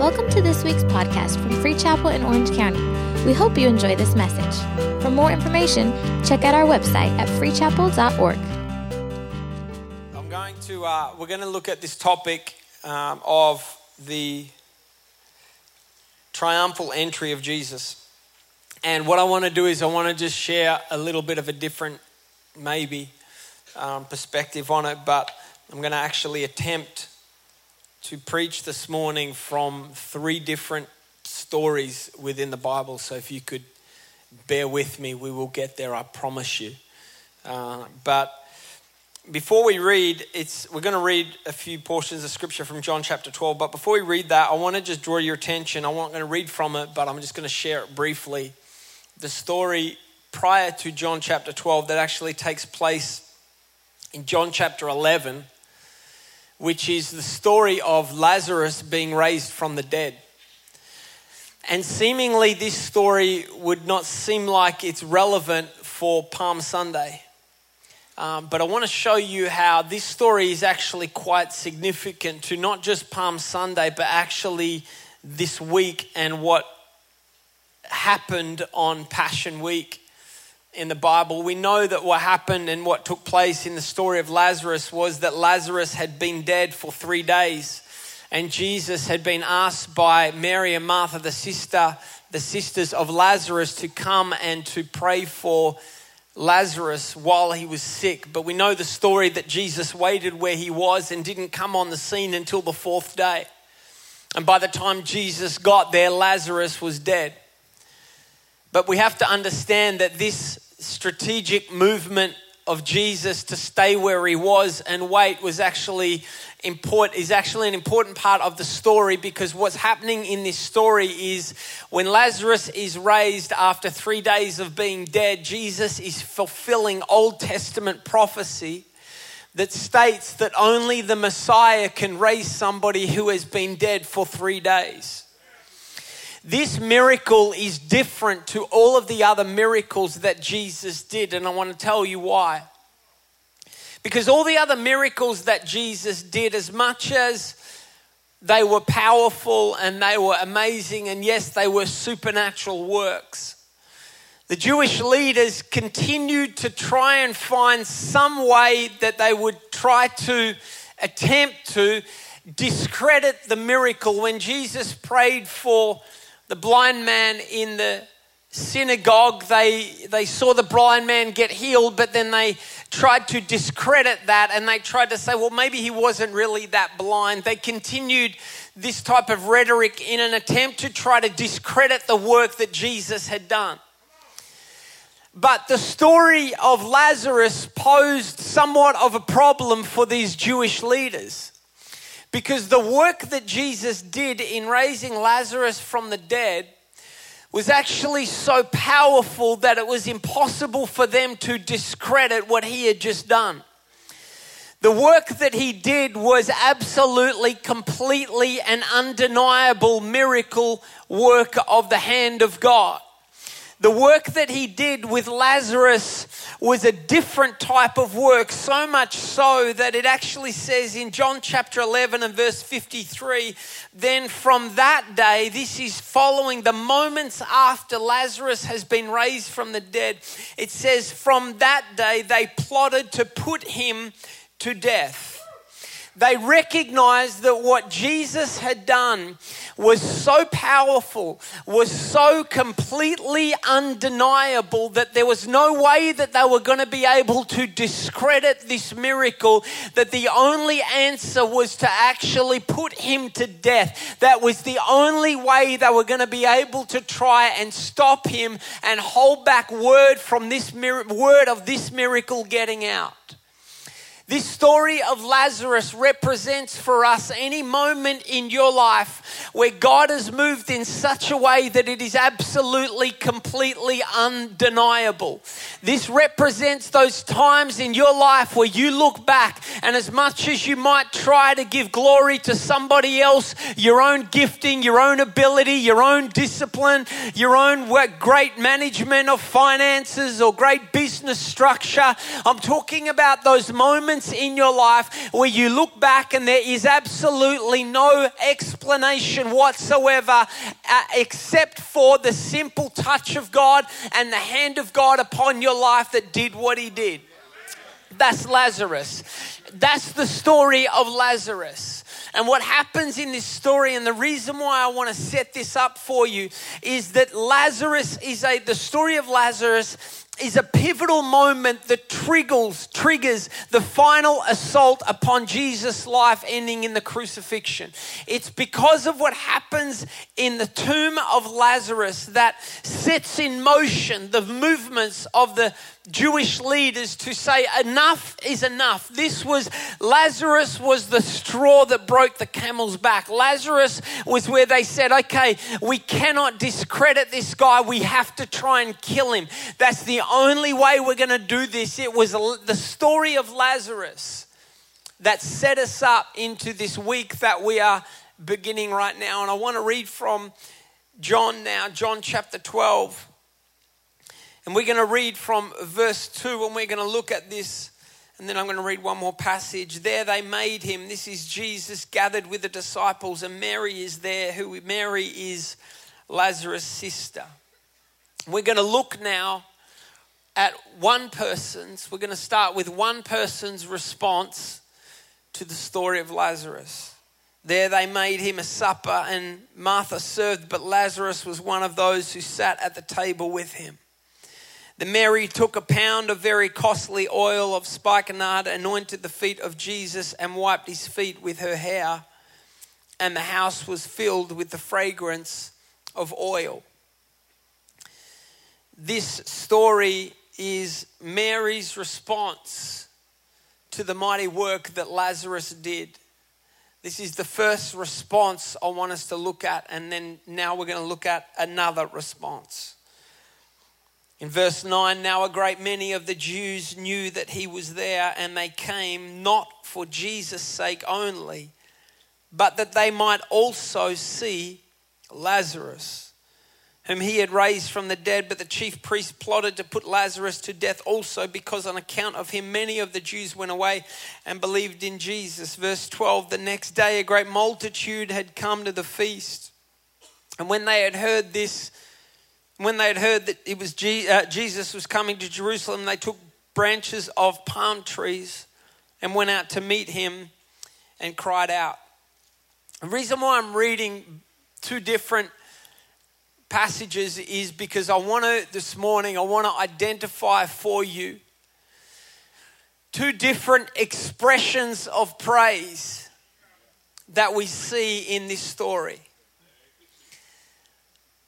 Welcome to this week's podcast from Free Chapel in Orange County. We hope you enjoy this message. For more information, check out our website at freechapel.org. We're going to look at this topic of the triumphal entry of Jesus. And what I want to do is I want to just share a little bit of a different perspective on it, but I'm going to actually attempt to preach this morning from three different stories within the Bible. So if you could bear with me, we will get there, I promise you. But before we read, we're going to read a few portions of scripture from John chapter 12. But before we read that, I want to just draw your attention. I'm not going to read from it, but I'm just going to share it briefly. The story prior to John chapter 12 that actually takes place in John chapter 11, which is the story of Lazarus being raised from the dead. And seemingly this story would not seem like it's relevant for Palm Sunday. But I want to show you how this story is actually quite significant to not just Palm Sunday, but actually this week and what happened on Passion Week in the Bible. We know that what happened and what took place in the story of Lazarus was that Lazarus had been dead for 3 days, and Jesus had been asked by Mary and Martha, the sisters of Lazarus, to come and to pray for Lazarus while he was sick. But we know the story that Jesus waited where he was and didn't come on the scene until the fourth day. And by the time Jesus got there, Lazarus was dead. But we have to understand that this strategic movement of Jesus to stay where he was and wait was actually is an important part of the story, because what's happening in this story is when Lazarus is raised after 3 days of being dead, Jesus is fulfilling Old Testament prophecy that states that only the Messiah can raise somebody who has been dead for 3 days. This miracle is different to all of the other miracles that Jesus did, and I want to tell you why. Because all the other miracles that Jesus did, as much as they were powerful and they were amazing, and yes, they were supernatural works, the Jewish leaders continued to try and find some way that they would attempt to discredit the miracle. When Jesus prayed for the blind man in the synagogue, they saw the blind man get healed, but then they tried to discredit that, and they tried to say, well, maybe he wasn't really that blind. They continued this type of rhetoric in an attempt to try to discredit the work that Jesus had done. But the story of Lazarus posed somewhat of a problem for these Jewish leaders, because the work that Jesus did in raising Lazarus from the dead was actually so powerful that it was impossible for them to discredit what he had just done. The work that he did was absolutely, completely, an undeniable miracle work of the hand of God. The work that he did with Lazarus was a different type of work, so much so that it actually says in John chapter 11 and verse 53, then from that day, this is following the moments after Lazarus has been raised from the dead. It says, from that day, they plotted to put him to death. They recognized that what Jesus had done was so powerful, was so completely undeniable, that there was no way that they were going to be able to discredit this miracle, that the only answer was to actually put him to death. That was the only way they were going to be able to try and stop him and hold back word from this word of this miracle getting out. This story of Lazarus represents for us any moment in your life where God has moved in such a way that it is absolutely, completely undeniable. This represents those times in your life where you look back, and as much as you might try to give glory to somebody else, your own gifting, your own ability, your own discipline, your own great management of finances or great business structure, I'm talking about those moments moments in your life where you look back and there is absolutely no explanation whatsoever except for the simple touch of God and the hand of God upon your life that did what he did. That's Lazarus. That's the story of Lazarus. And what happens in this story, and the reason why I want to set this up for you, is that Lazarus is the story of Lazarus is a pivotal moment that triggers the final assault upon Jesus' life, ending in the crucifixion. It's because of what happens in the tomb of Lazarus that sets in motion the movements of the Jewish leaders to say enough is enough. Lazarus was the straw that broke the camel's back. Lazarus was where they said, okay, we cannot discredit this guy. We have to try and kill him. That's the only way we're going to do this. It was the story of Lazarus that set us up into this week that we are beginning right now. And I want to read from John now, John chapter 12. And we're going to read from verse 2 and we're going to look at this. And then I'm going to read one more passage. There they made him. This is Jesus gathered with the disciples, and Mary is there. Mary is Lazarus' sister. We're going to look now at one person's. We're going to start with one person's response to the story of Lazarus. There they made him a supper, and Martha served, but Lazarus was one of those who sat at the table with him. The Mary took a pound of very costly oil of spikenard, anointed the feet of Jesus, and wiped his feet with her hair. And the house was filled with the fragrance of oil. This story is Mary's response to the mighty work that Lazarus did. This is the first response I want us to look at, and then now we're going to look at another response. In verse 9, now a great many of the Jews knew that he was there, and they came not for Jesus' sake only, but that they might also see Lazarus, whom he had raised from the dead. But the chief priests plotted to put Lazarus to death also, because on account of him many of the Jews went away and believed in Jesus. Verse 12, the next day a great multitude had come to the feast, and when they had heard that it was Jesus was coming to Jerusalem, they took branches of palm trees and went out to meet him and cried out. The reason why I'm reading two different passages is because I want to identify for you two different expressions of praise that we see in this story.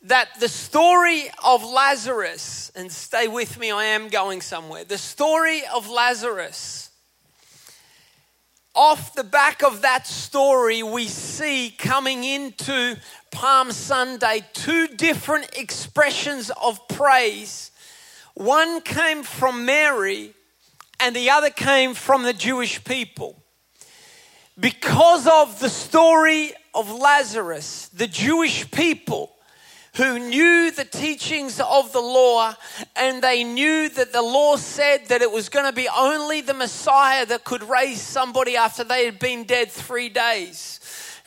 That the story of Lazarus, and stay with me, I am going somewhere. The story of Lazarus, off the back of that story, we see coming into Palm Sunday, two different expressions of praise. One came from Mary and the other came from the Jewish people. Because of the story of Lazarus, the Jewish people who knew the teachings of the law, and they knew that the law said that it was going to be only the Messiah that could raise somebody after they had been dead 3 days.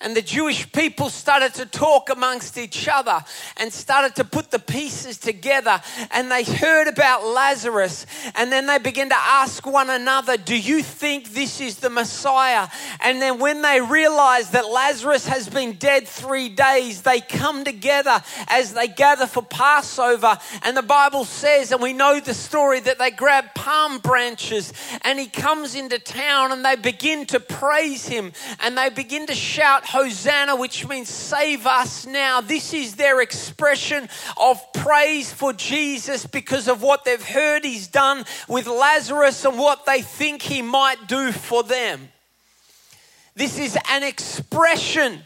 And the Jewish people started to talk amongst each other and started to put the pieces together, and they heard about Lazarus, and then they began to ask one another, do you think this is the Messiah? And then when they realized that Lazarus has been dead 3 days, they come together as they gather for Passover, and the Bible says, and we know the story, that they grab palm branches and he comes into town and they begin to praise him and they begin to shout Hosanna, which means save us now. This is their expression of praise for Jesus because of what they've heard he's done with Lazarus and what they think he might do for them. This is an expression.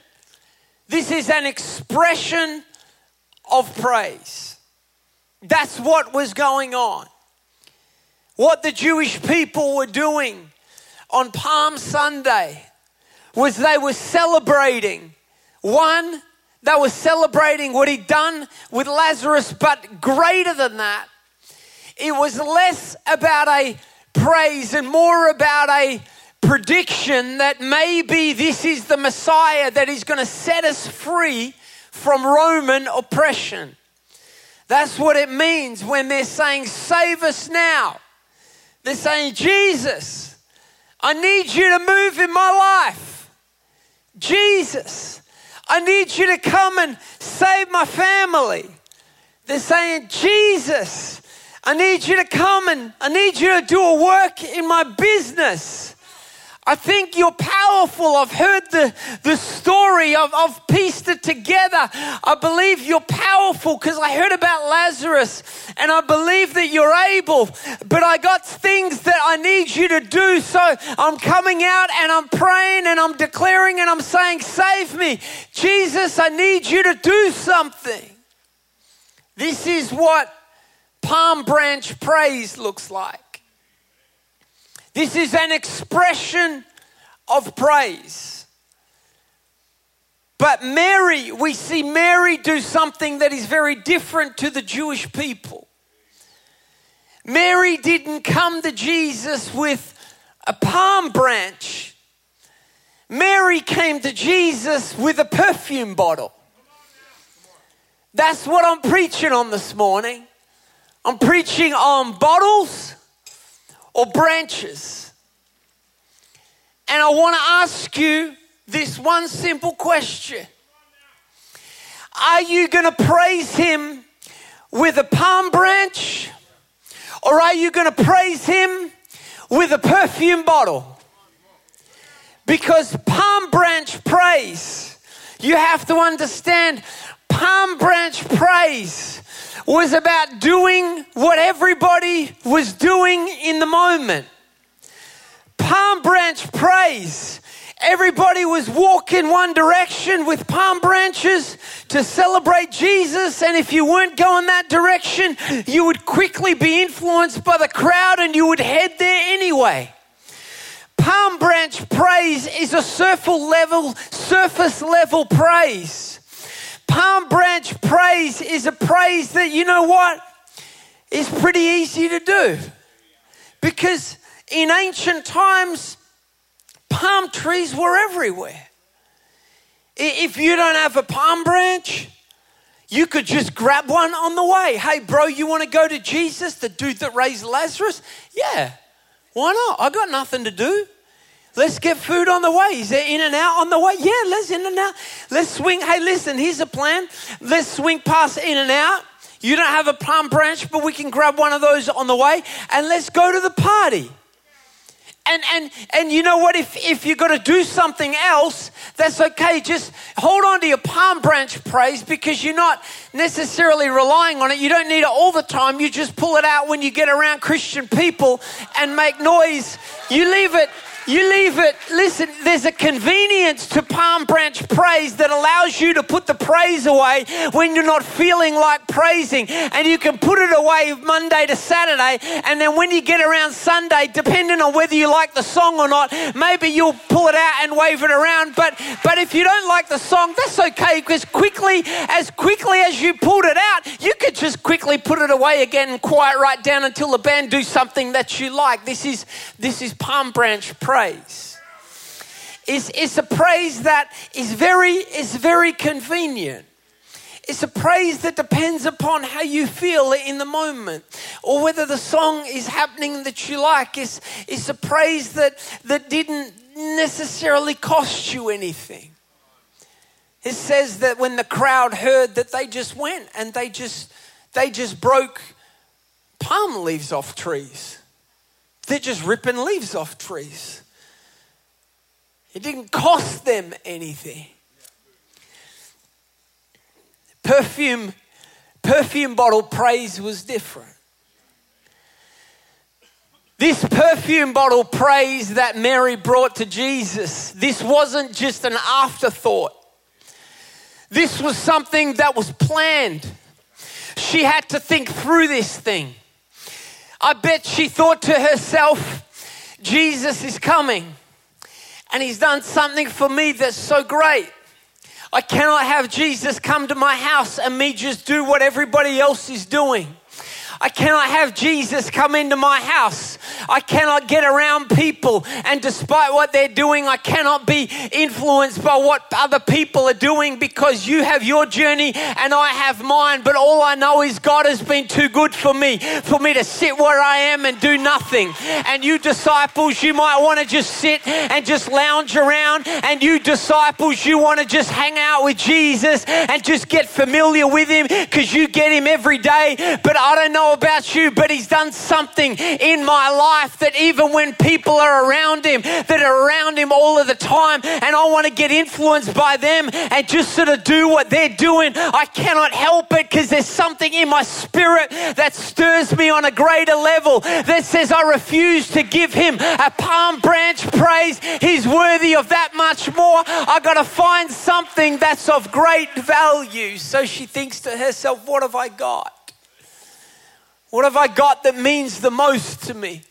This is an expression of praise. That's what was going on. What the Jewish people were doing on Palm Sunday was they were celebrating. One, they were celebrating what he'd done with Lazarus, but greater than that, it was less about a praise and more about a prediction that maybe this is the Messiah that is going to set us free from Roman oppression. That's what it means when they're saying, save us now. They're saying, Jesus, I need you to move in my life. Jesus, I need you to come and save my family. They're saying, Jesus, I need you to come and I need you to do a work in my business. I think you're powerful. I've heard the story. I've pieced it together. I believe you're powerful because I heard about Lazarus and I believe that you're able, but I got things that I need you to do. So I'm coming out and I'm praying and I'm declaring and I'm saying, save me. Jesus, I need you to do something. This is what palm branch praise looks like. This is an expression of praise. But Mary, we see Mary do something that is very different to the Jewish people. Mary didn't come to Jesus with a palm branch. Mary came to Jesus with a perfume bottle. That's what I'm preaching on this morning. I'm preaching on bottles or branches. And I want to ask you this one simple question. Are you going to praise him with a palm branch, or are you going to praise him with a perfume bottle? Because palm branch praise, you have to understand, palm branch praise was about doing what everybody was doing in the moment. Palm branch praise. Everybody was walking one direction with palm branches to celebrate Jesus. And if you weren't going that direction, you would quickly be influenced by the crowd and you would head there anyway. Palm branch praise is a surface level praise. Palm branch praise is a praise that, you know what, is pretty easy to do, because in ancient times, palm trees were everywhere. If you don't have a palm branch, you could just grab one on the way. Hey, bro, you want to go to Jesus, the dude that raised Lazarus? Yeah, why not? I got nothing to do. Let's get food on the way. Is there in and out on the way? Yeah, let's in and out. Let's swing. Hey, listen, here's a plan. Let's swing past in and out. You don't have a palm branch, but we can grab one of those on the way and let's go to the party. And you know what? If you've got to do something else, that's okay. Just hold on to your palm branch praise, because you're not necessarily relying on it. You don't need it all the time. You just pull it out when you get around Christian people and make noise. You leave it. Listen, there's a convenience to palm branch praise that allows you to put the praise away when you're not feeling like praising. And you can put it away Monday to Saturday. And then when you get around Sunday, depending on whether you like the song or not, maybe you'll pull it out and wave it around. But if you don't like the song, that's okay, because as quickly as you pulled it out, you could just quickly put it away again and quiet right down until the band do something that you like. This is palm branch praise. It's a praise that is very convenient. It's a praise that depends upon how you feel in the moment, or whether the song is happening that you like. It's a praise that didn't necessarily cost you anything. It says that when the crowd heard that, they just went and they just broke palm leaves off trees. They're just ripping leaves off trees. It didn't cost them anything. Perfume bottle praise was different. This perfume bottle praise that Mary brought to Jesus, this wasn't just an afterthought. This was something that was planned. She had to think through this thing. I bet she thought to herself, Jesus is coming and he's done something for me that's so great. I cannot have Jesus come to my house and me just do what everybody else is doing. I cannot have Jesus come into my house I cannot get around people. And despite what they're doing, I cannot be influenced by what other people are doing, because you have your journey and I have mine. But all I know is God has been too good for me to sit where I am and do nothing. And you disciples, you might want to just sit and just lounge around. And you disciples, you want to just hang out with Jesus and just get familiar with him, because you get him every day. But I don't know about you, but he's done something in my life that even when people are around him, that are around him all of the time, and I want to get influenced by them and just sort of do what they're doing, I cannot help it, because there's something in my spirit that stirs me on a greater level that says I refuse to give him a palm branch praise. He's worthy of that much more. I got to find something that's of great value. So she thinks to herself, what have I got? What have I got that means the most to me?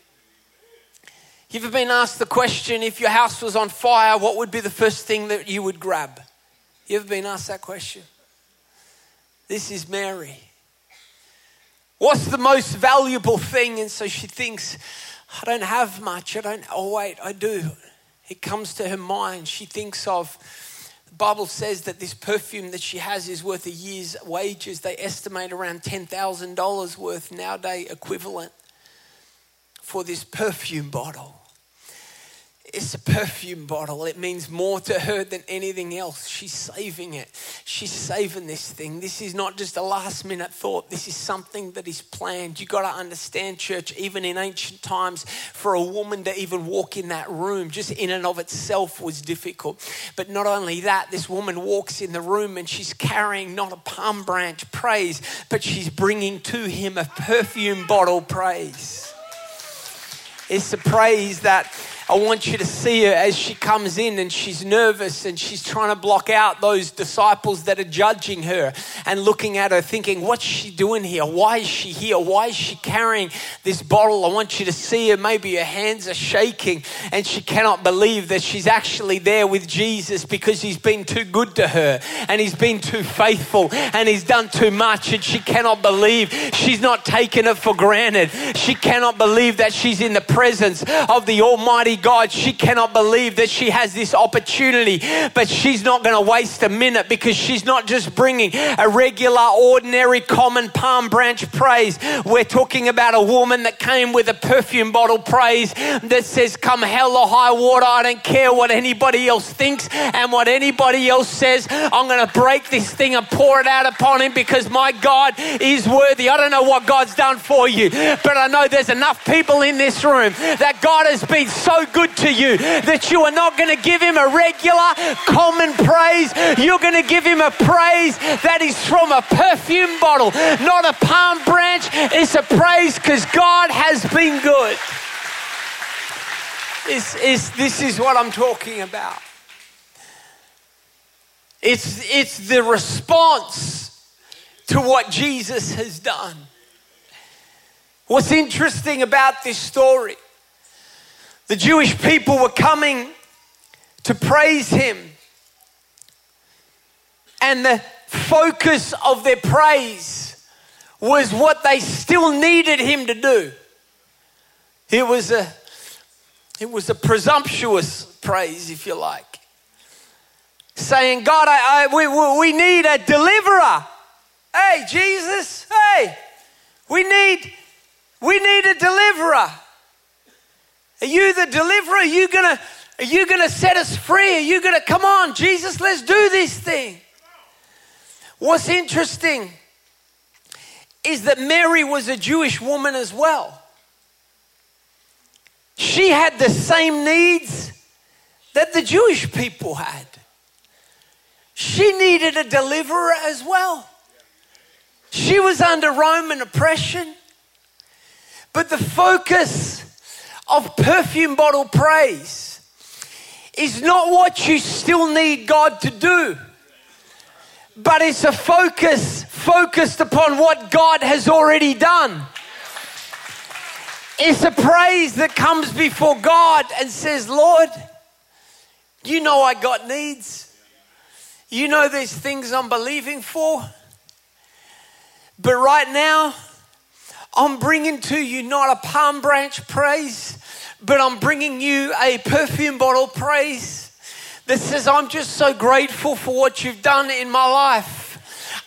You ever been asked the question, if your house was on fire, what would be the first thing that you would grab? You ever been asked that question? This is Mary. What's the most valuable thing? And so she thinks, I don't have much. I do. It comes to her mind. She thinks of, the Bible says that this perfume that she has is worth a year's wages. They estimate around $10,000 worth nowadays equivalent for this perfume bottle. It's a perfume bottle. It means more to her than anything else. She's saving it. She's saving this thing. This is not just a last minute thought. This is something that is planned. You got to understand, church, even in ancient times, for a woman to even walk in that room, just in and of itself was difficult. But not only that, this woman walks in the room and she's carrying not a palm branch praise, but she's bringing to him a perfume bottle praise. It's the praise that I want you to see her as she comes in, and she's nervous and she's trying to block out those disciples that are judging her and looking at her thinking, what's she doing here? Why is she here? Why is she carrying this bottle? I want you to see her. Maybe her hands are shaking and she cannot believe that she's actually there with Jesus, because he's been too good to her and he's been too faithful and he's done too much, and she cannot believe she's not taking it for granted. She cannot believe that she's in the presence of the Almighty God. She cannot believe that she has this opportunity, but she's not going to waste a minute, because she's not just bringing a regular, ordinary, common palm branch praise. We're talking about a woman that came with a perfume bottle praise that says, come hell or high water, I don't care what anybody else thinks and what anybody else says. I'm going to break this thing and pour it out upon him, because my God is worthy. I don't know what God's done for you, but I know there's enough people in this room that God has been so good to you that you are not going to give him a regular, common praise. You're going to give him a praise that is from a perfume bottle, not a palm branch. It's a praise because God has been good. This is what I'm talking about. It's the response to what Jesus has done. What's interesting about this story, the Jewish people were coming to praise him, and the focus of their praise was what they still needed him to do. It was a presumptuous praise, if you like, saying, God, we need a deliverer. Hey, Jesus, hey, we need a deliverer. Are you the deliverer? Are you gonna set us free? Are you gonna, come on, Jesus, let's do this thing? What's interesting is that Mary was a Jewish woman as well. She had the same needs that the Jewish people had. She needed a deliverer as well. She was under Roman oppression, but the focus of perfume bottle praise is not what you still need God to do, but it's a focused upon what God has already done. It's a praise that comes before God and says, Lord, you know I got needs. You know there's things I'm believing for, but right now I'm bringing to you not a palm branch praise, but I'm bringing you a perfume bottle praise that says, I'm just so grateful for what you've done in my life.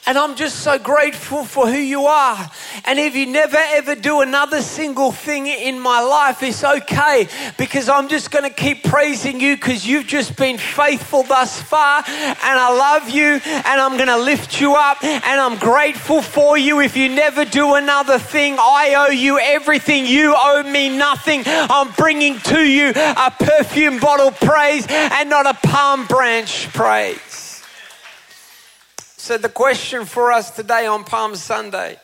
And I'm just so grateful for who you are. And if you never ever do another single thing in my life, it's okay, because I'm just going to keep praising you because you've just been faithful thus far, and I love you, and I'm going to lift you up, and I'm grateful for you. If you never do another thing, I owe you everything. You owe me nothing. I'm bringing to you a perfume bottle praise and not a palm branch praise. So the question for us today on Palm Sunday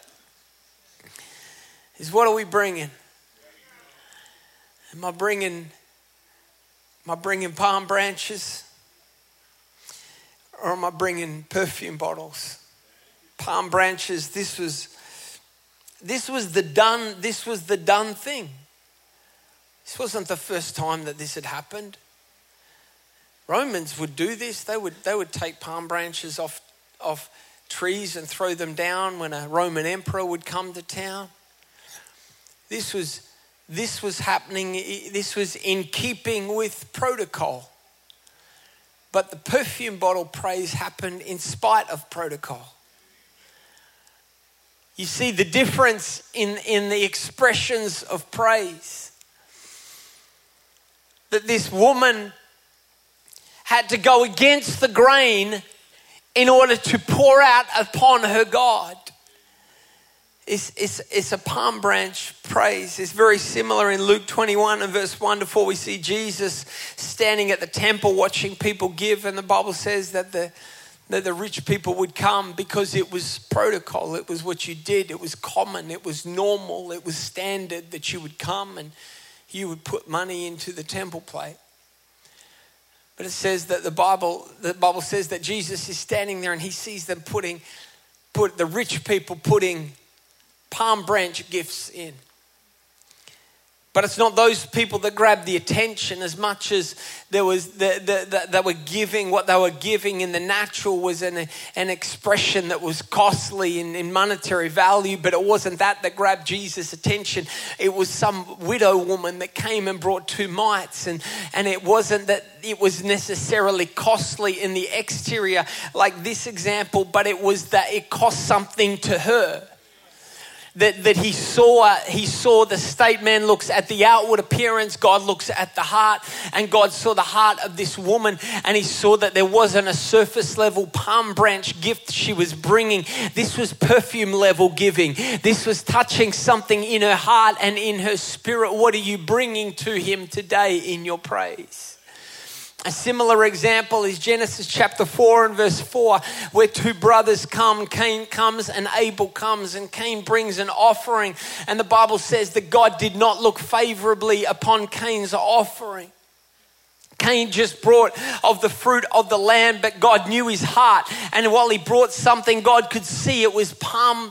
is, what are we bringing? Am I bringing palm branches, or am I bringing perfume bottles? Palm branches. This was the done thing. This wasn't the first time that this had happened. Romans would do this. They would take palm branches off trees and throw them down when a Roman emperor would come to town. This was happening. This was in keeping with protocol. But the perfume bottle praise happened in spite of protocol. You see the difference in the expressions of praise. That this woman had to go against the grain in order to pour out upon her God. It's a palm branch praise. It's very similar in Luke 21 and verse 1 to 4. We see Jesus standing at the temple watching people give, and the Bible says that the rich people would come because it was protocol. It was what you did. It was common. It was normal. It was standard that you would come and you would put money into the temple plate. But it says that the Bible says that Jesus is standing there and he sees them the rich people putting palm branch gifts in. But it's not those people that grabbed the attention as much as there was they were giving. What they were giving in the natural was an expression that was costly in monetary value, but it wasn't that grabbed Jesus' attention. It was some widow woman that came and brought two mites, and it wasn't that it was necessarily costly in the exterior like this example, but it was that it cost something to her. That he saw the state. Man looks at the outward appearance, God looks at the heart, and God saw the heart of this woman, and he saw that there wasn't a surface level palm branch gift she was bringing. This was perfume level giving. This was touching something in her heart and in her spirit. What are you bringing to him today in your praise? A similar example is Genesis chapter 4 and verse 4, where two brothers come. Cain comes and Abel comes, and Cain brings an offering. And the Bible says that God did not look favorably upon Cain's offering. Cain just brought of the fruit of the land, but God knew his heart. And while he brought something, God could see it was palm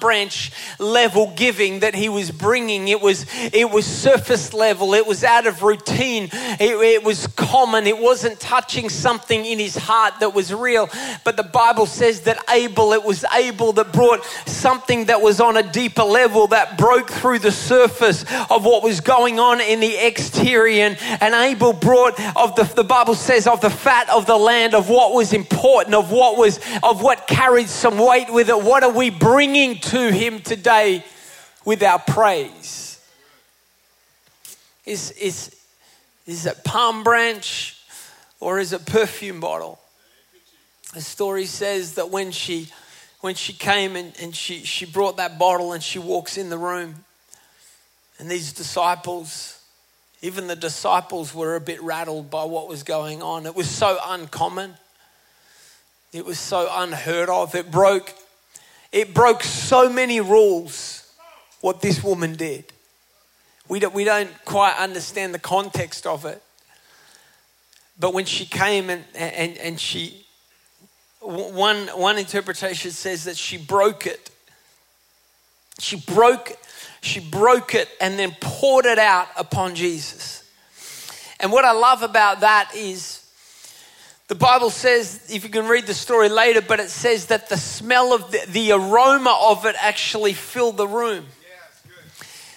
branch level giving that he was bringing. It was surface level. It was out of routine. It was common. It wasn't touching something in his heart that was real. But the Bible says that it was Abel that brought something that was on a deeper level, that broke through the surface of what was going on in the exterior. And Abel brought the Bible says of the fat of the land, of what was important, of what carried some weight with it. What are we bringing to him today with our praise? Is it palm branch or is it perfume bottle? The story says that when she came and she brought that bottle and she walks in the room, and even the disciples were a bit rattled by what was going on. It was so uncommon. It was so unheard of. It broke so many rules, what this woman did. We don't quite understand the context of it. But when she came and she, one interpretation says that she broke it. She broke it and then poured it out upon Jesus. And what I love about that is, the Bible says, if you can read the story later, but it says that the smell of the aroma of it actually filled the room. Yeah.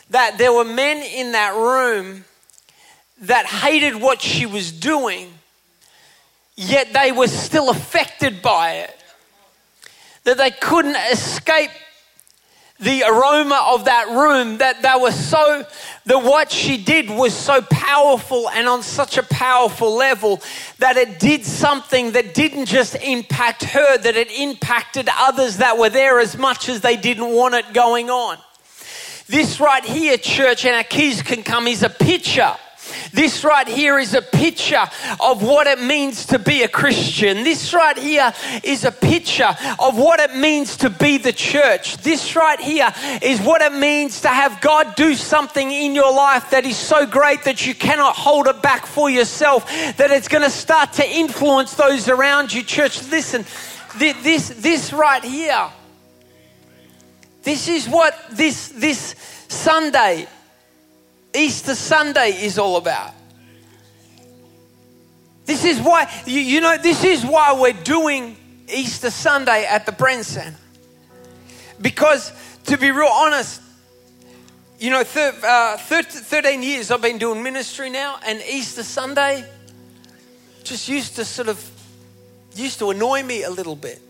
that there were men in that room that hated what she was doing, yet they were still affected by it. That they couldn't escape the aroma of that room, that they were so, that what she did was so powerful and on such a powerful level that it did something that didn't just impact her, that it impacted others that were there as much as they didn't want it going on. This right here, church, and our keys can come, is a picture. This right here is a picture of what it means to be a Christian. This right here is a picture of what it means to be the church. This right here is what it means to have God do something in your life that is so great that you cannot hold it back for yourself, that it's going to start to influence those around you. Church, listen, this right here, this is what this Sunday, Easter Sunday, is all about. This is why, you know, this is why we're doing Easter Sunday at the Bren Center. Because to be real honest, you know, 13 years I've been doing ministry now, and Easter Sunday just used to annoy me a little bit.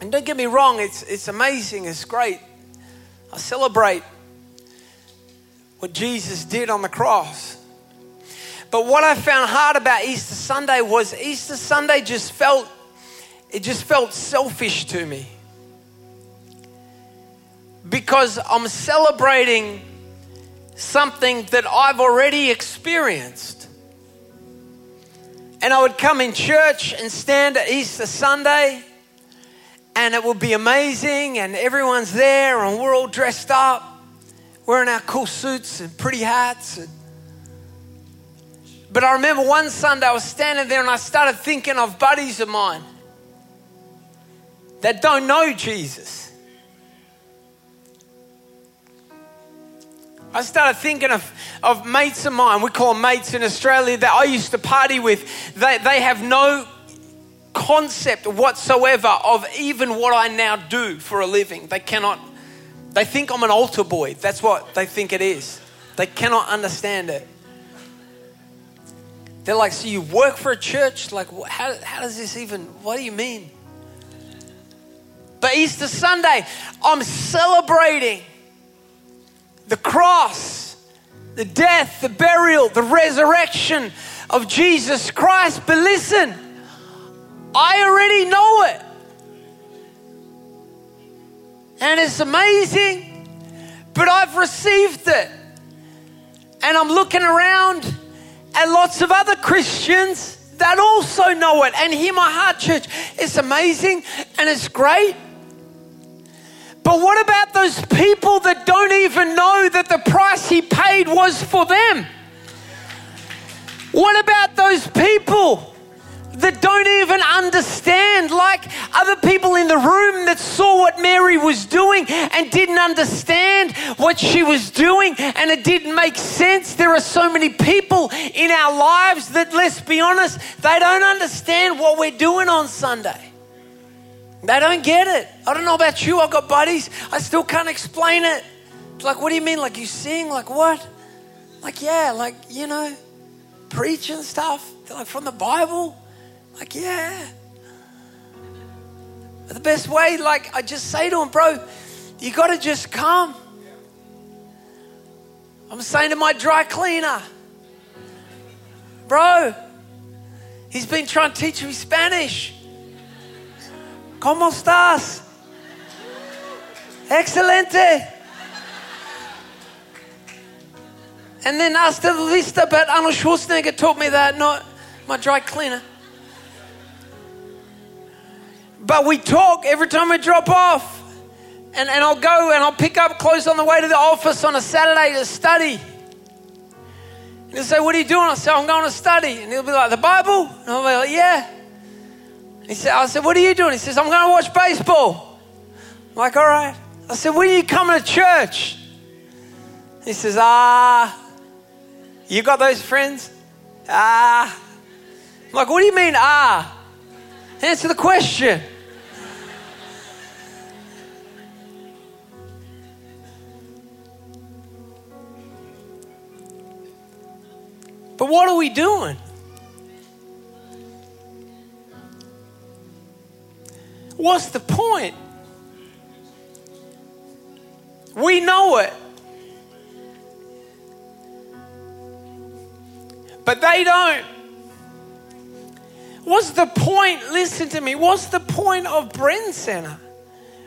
And don't get me wrong, it's amazing, it's great. I celebrate what Jesus did on the cross. But what I found hard about Easter Sunday was Easter Sunday just felt selfish to me, because I'm celebrating something that I've already experienced. And I would come in church and stand at Easter Sunday, and it would be amazing, and everyone's there, and we're all dressed up, wearing our cool suits and pretty hats. But I remember one Sunday I was standing there and I started thinking of buddies of mine that don't know Jesus. I started thinking of mates of mine, we call them mates in Australia, that I used to party with. They have no concept whatsoever of even what I now do for a living. They think I'm an altar boy. That's what they think it is. They cannot understand it. They're like, so you work for a church? Like, how does this even, what do you mean? But Easter Sunday, I'm celebrating the cross, the death, the burial, the resurrection of Jesus Christ. But listen, I already know it. And it's amazing, but I've received it. And I'm looking around at lots of other Christians that also know it. And hear my heart, church, it's amazing and it's great. But what about those people that don't even know that the price he paid was for them? What about those people that don't even understand, like other people in the room that saw what Mary was doing and didn't understand what she was doing, and it didn't make sense? There are so many people in our lives that, let's be honest, they don't understand what we're doing on Sunday. They don't get it. I don't know about you, I've got buddies, I still can't explain it. It's like, what do you mean? Like, you sing? Like, what? Like, yeah, like, you know, preach and stuff. They're like, from the Bible? Like, yeah. But the best way, like, I just say to him, bro, you got to just come. I'm saying to my dry cleaner, bro, he's been trying to teach me Spanish. ¿Cómo estás? Excelente. And then hasta la vista, but Arnold Schwarzenegger taught me that, not my dry cleaner. But we talk every time we drop off. And I'll go and I'll pick up clothes on the way to the office on a Saturday to study. And he'll say, what are you doing? I'll say, I'm going to study. And he'll be like, the Bible? And I'll be like, yeah. And he said, I said, what are you doing? He says, I'm going to watch baseball. I'm like, all right. I said, when are you coming to church? He says, you got those friends? I'm like, what do you mean, Answer the question. what are we doing? What's the point? We know it. But they don't. What's the point? Listen to me. What's the point of Bren Center?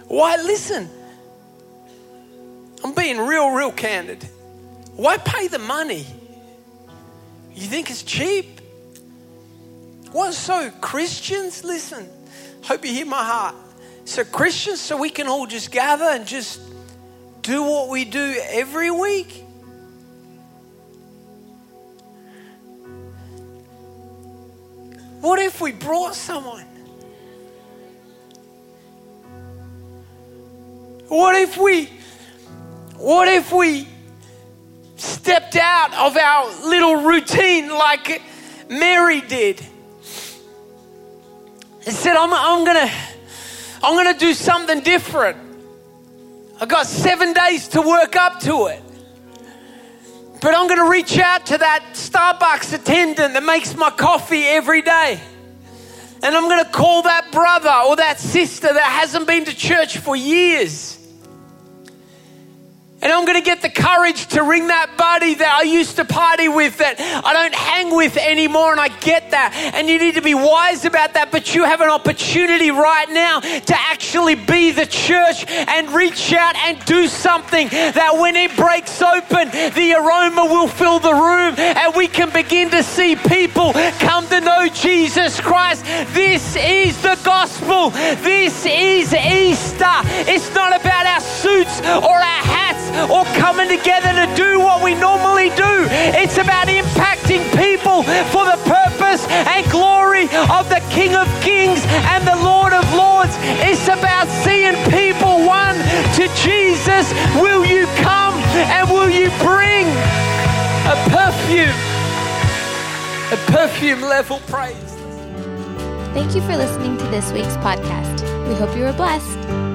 Why? Listen. I'm being real candid. Why pay the money? You think it's cheap? What? So Christians, listen. Hope you hear my heart. So Christians, so we can all just gather and just do what we do every week? What if we brought someone? What if we stepped out of our little routine like Mary did? And said, I'm gonna do something different. I got 7 days to work up to it. But I'm gonna reach out to that Starbucks attendant that makes my coffee every day. And I'm gonna call that brother or that sister that hasn't been to church for years. And I'm gonna get the courage to ring that buddy that I used to party with that I don't hang with anymore, and I get that. And you need to be wise about that, but you have an opportunity right now to actually be the church and reach out and do something that when it breaks open, the aroma will fill the room and we can begin to see people come to know Jesus Christ. This is the gospel. This is Easter. It's not about our suits or our hats or coming together to do what we normally do. It's about impacting people for the purpose and glory of the King of Kings and the Lord of Lords. It's about seeing people one to Jesus. Will you come and will you bring a perfume level praise? Thank you for listening to this week's podcast. We hope you were blessed.